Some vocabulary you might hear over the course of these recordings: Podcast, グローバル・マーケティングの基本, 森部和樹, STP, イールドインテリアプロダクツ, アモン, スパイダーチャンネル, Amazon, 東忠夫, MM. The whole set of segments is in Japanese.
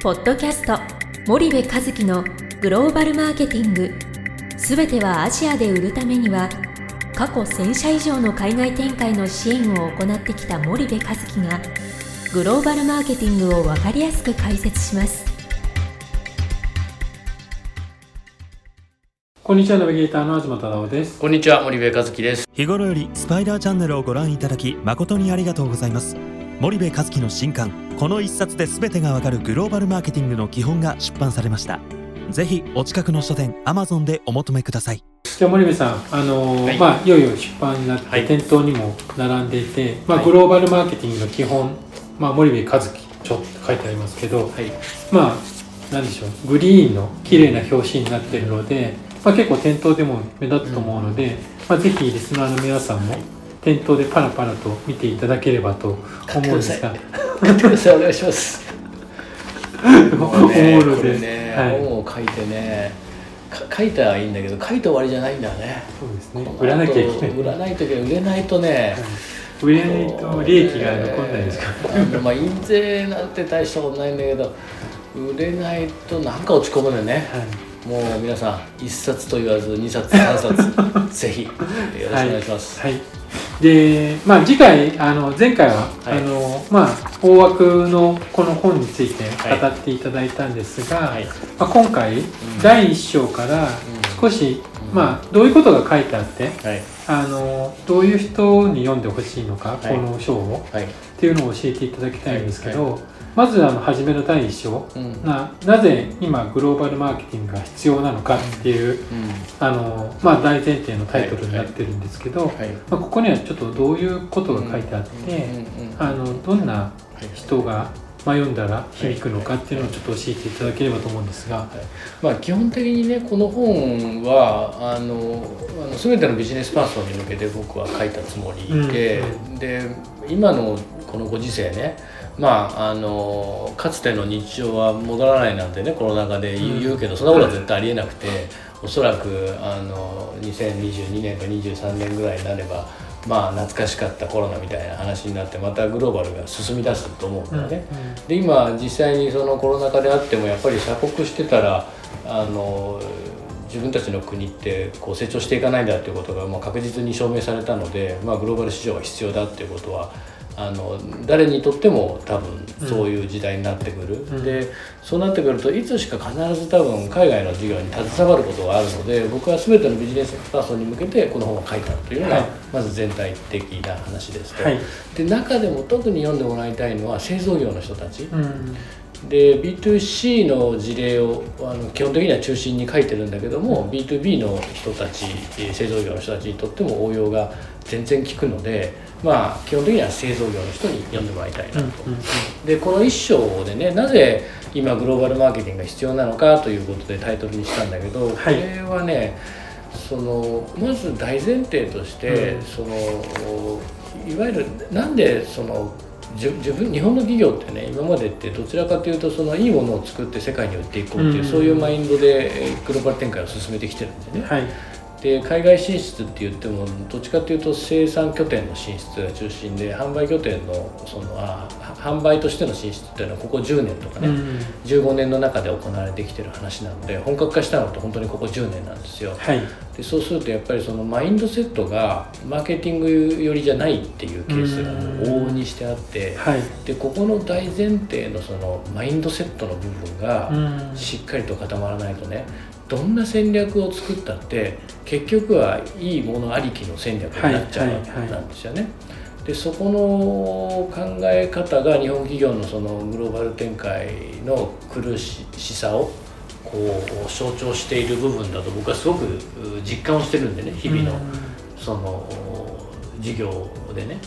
ポッドキャスト森部和樹のグローバルマーケティング、すべてはアジアで売るためには、過去1000社以上の海外展開の支援を行ってきた森部和樹がグローバルマーケティングを分かりやすく解説します。こんにちは、ナビゲーターの東忠夫です。こんにちは、森部和樹です。日頃よりスパイダーチャンネルをご覧いただき誠にありがとうございます。森部和樹の新刊、この一冊で全てがわかるグローバルマーケティングの基本が出版されました。ぜひお近くの書店、Amazon でお求めください。じゃあ森部さん、はいまあ、いよいよ出版になって、はい、店頭にも並んでいて、まあ、グローバルマーケティングの基本、まあ、森部和樹著って書いてありますけど、はい、まあ何でしょう、グリーンの綺麗な表紙になっているので、まあ、結構店頭でも目立つと思うので、まあ、ぜひリスナーの皆さんも店頭でパラパラと見ていただければと思うんですが、買ってくださいお願いしますもうね、これね、本を書いてね、書いたらいいんだけど、書いて終わりじゃないんだよね。そうですね、売らなきゃいけない、売らないときは売れないとね、売れないと利益が残んないですから、まあ、印税なんて大したことないんだけど、売れないとなんか落ち込むんだよね、はい。もう皆さん、1冊と言わず2冊3冊ぜひよろしくお願いします、はいはい。でまあ、次回前回は、はいまあ、大枠のこの本について語っていただいたんですが、はいまあ、今回、うん、第1章から少し、うんまあ、どういうことが書いてあって、はい、どういう人に読んでほしいのか、はい、この章を、はい、っていうのを教えていただきたいんですけど、はいはいはい、まず初めの第一章、うん、なぜ今グローバルマーケティングが必要なのかっていう、うんうんまあ、大前提のタイトルになってるんですけど、はいはいまあ、ここにはちょっとどういうことが書いてあって、どんな人が迷んだら響くのかっていうのをちょっと教えていただければと思うんですが、はいまあ、基本的にね、この本は全てのビジネスパーソンに向けて僕は書いたつもりで、うんうん、で今のこのご時世ね、まあ、かつての日常は戻らないなんてね、コロナ禍で言うけど、そんなことは絶対ありえなくて、おそらく2022年か23年ぐらいになれば、まあ、懐かしかったコロナみたいな話になって、またグローバルが進み出すと思うんだよね、うんうん、で今実際にそのコロナ禍であっても、やっぱり鎖国してたら自分たちの国ってこう成長していかないんだということが、まあ、確実に証明されたので、まあ、グローバル市場が必要だということは誰にとっても多分そういう時代になってくる、うん、でそうなってくるといつしか必ず多分海外の事業に携わることがあるので、僕は全てのビジネスパーソンに向けてこの本を書いたというのが、はい、まず全体的な話ですと、はい、で中でも特に読んでもらいたいのは製造業の人たち、うんで B2C の事例を基本的には中心に書いてるんだけども、うん、B2B の人たち、製造業の人たちにとっても応用が全然効くので、まあ基本的には製造業の人に読んでもらいたいなと、うんうん、でこの一章でね、なぜ今グローバルマーケティングが必要なのかということでタイトルにしたんだけど、はい、これはね、まず大前提として、うん、いわゆるなんで日本の企業ってね、今までってどちらかというといいものを作って世界に売っていこうっていう、そういうマインドでグローバル展開を進めてきてるんでね、はい、で海外進出って言ってもどっちかというと生産拠点の進出が中心で、販売拠点の販売としての進出っていうのはここ10年とかね、うん、15年の中で行われてきてる話なので、本格化したのって本当にここ10年なんですよ、はい、でそうするとやっぱりマインドセットがマーケティング寄りじゃないっていうケースが往々にしてあって、はい、でここの大前提のマインドセットの部分がしっかりと固まらないとね、どんな戦略を作ったって結局はいいものありきの戦略になっちゃうわけなんですよね、はいはいはい、でそこの考え方が日本企業のグローバル展開の苦しさをこう象徴している部分だと僕はすごく実感をしてるんでね、日々の事業でね、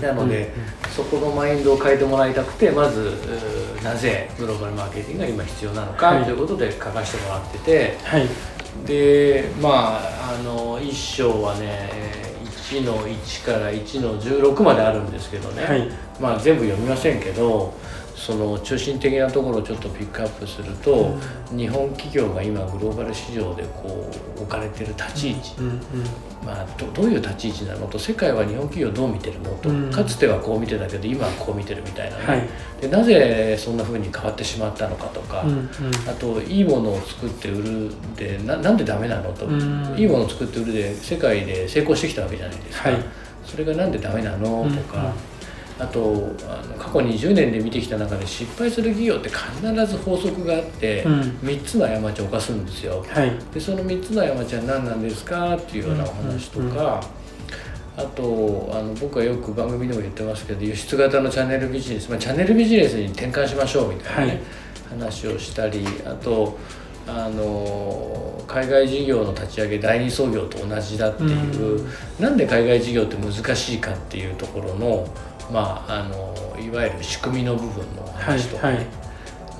なので、そこのマインドを変えてもらいたくて、まずなぜグローバルマーケティングが今必要なのか、はい、ということで書かせてもらってて、はい、でまあ1章はね 1-1 から 1-16 まであるんですけどね、はい、まあ全部読みませんけど、その中心的なところをちょっとピックアップすると、うん、日本企業が今グローバル市場でこう置かれている立ち位置、うんうん、まあ、どういう立ち位置なのと、世界は日本企業どう見てるのと、うん、かつてはこう見てたけど今はこう見てるみたいな、ね、はい、でなぜそんな風に変わってしまったのかとか、うんうん、あといいものを作って売るで なんでダメなのと、うん、いいものを作って売るで世界で成功してきたわけじゃないですか、はい、それがなんでダメなのとか、うんうん、あと過去20年で見てきた中で失敗する企業って必ず法則があって、うん、3つの過ちを犯すんですよ、はい、でその3つの過ちは何なんですかっていうようなお話とか、うんうんうん、あと僕はよく番組でも言ってますけど、輸出型のチャンネルビジネス、まあ、チャンネルビジネスに転換しましょうみたいな、ね、はい、話をしたり、あと海外事業の立ち上げ第二創業と同じだっていう、うん、なんで海外事業って難しいかっていうところの、まあ、いわゆる仕組みの部分の話とか、ね、はいはい、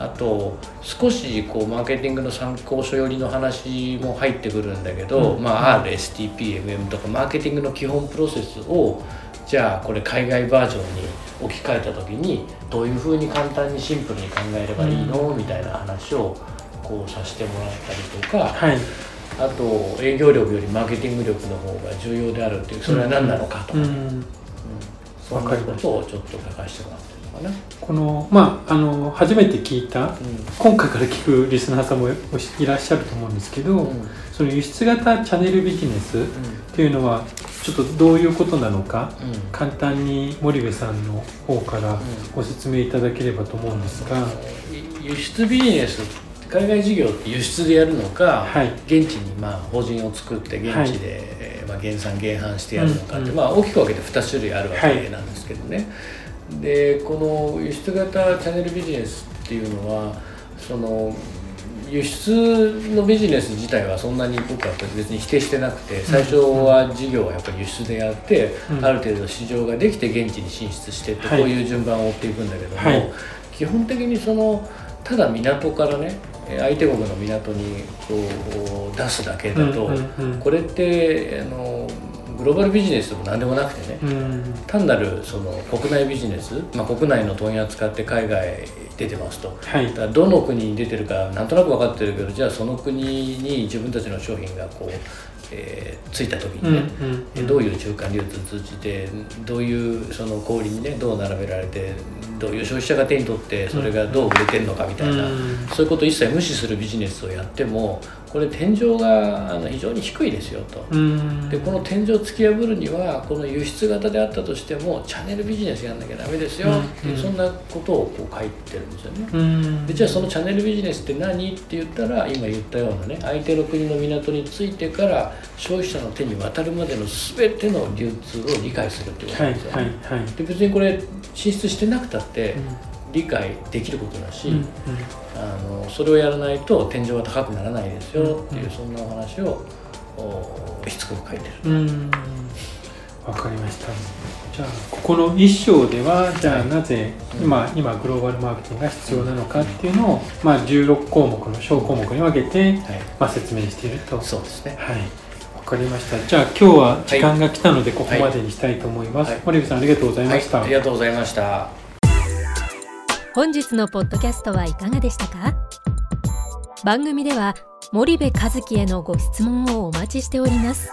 あと少しこうマーケティングの参考書寄りの話も入ってくるんだけど、うん、まあ、R、STP、MM とかマーケティングの基本プロセスをじゃあこれ海外バージョンに置き換えた時にどういう風に簡単にシンプルに考えればいいの、うん、みたいな話をこうさせてもらったりとか、はい、あと営業力よりマーケティング力の方が重要であるっていう、それは何なのかとか、ね、うんうん、そんなことをちょっと書かせてもらってるのかな。この、まあ、初めて聞いた、うん、今回から聞くリスナーさんもいらっしゃると思うんですけど、うん、その輸出型チャンネルビジネスっていうのはちょっとどういうことなのか、うん、簡単に森部さんの方からご説明いただければと思うんですが、うん、輸出ビジネス、海外事業って輸出でやるのか、はい、現地にまあ法人を作って現地で、はい、まあ、減産減反してやるのかって、うんうん、まあ、大きく分けて2種類あるわけなんですけどね、はい、でこの輸出型チャンネルビジネスっていうのは、その輸出のビジネス自体はそんなに僕は別に否定してなくて、最初は事業はやっぱり輸出でやって、うん、ある程度市場ができて現地に進出してって、はい、こういう順番を追っていくんだけども、はい、基本的にそのただ港からね、相手国の港にこう出すだけだと、うんうんうん、これってグローバルビジネスでも何でもなくてね、うん、単なるその国内ビジネス、まあ、国内の問屋使って海外出てますと、はい、だからどの国に出てるかなんとなく分かってるけど、じゃあその国に自分たちの商品がこう、着いた時にね、うんうん、どういう中間流通通じて、どういうその小売りにね、どう並べられて、どういう消費者が手に取ってそれがどう売れてるのかみたいな、うん、そういうことを一切無視するビジネスをやっても、これ天井が非常に低いですよと、うん、でこの天井を突き破るにはこの輸出型であったとしてもチャンネルビジネスやんなきゃダメですよっていう、うん、そんなことをこう書いてるんですよね、うん、でじゃあそのチャンネルビジネスって何って言ったら、今言ったようなね、相手の国の港に着いてから消費者の手に渡るまでの全ての流通を理解するってことなんですよ、はいはいはい、で別にこれ進出してなくたって、うん、理解できることだし、うんうん、それをやらないと天井は高くならないですよっていう、そんなお話をしつこく書いてる。わかりました。じゃあここの一章では、じゃあなぜ今グローバルマーケティングが必要なのかっていうのを、まあ、16項目の小項目に分けて、はい、まあ、説明していると。そうですね。はい、わかりました。じゃあ今日は時間が来たのでここまでにしたいと思います、はいはい、森部さんありがとうございました、はい、ありがとうございました。本日のポッドキャストはいかがでしたか？番組では森部和樹へのご質問をお待ちしております。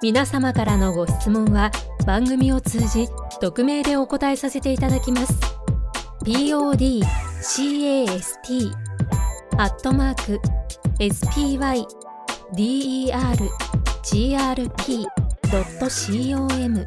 皆様からのご質問は番組を通じ匿名でお答えさせていただきます。 podcast@spydergrp.com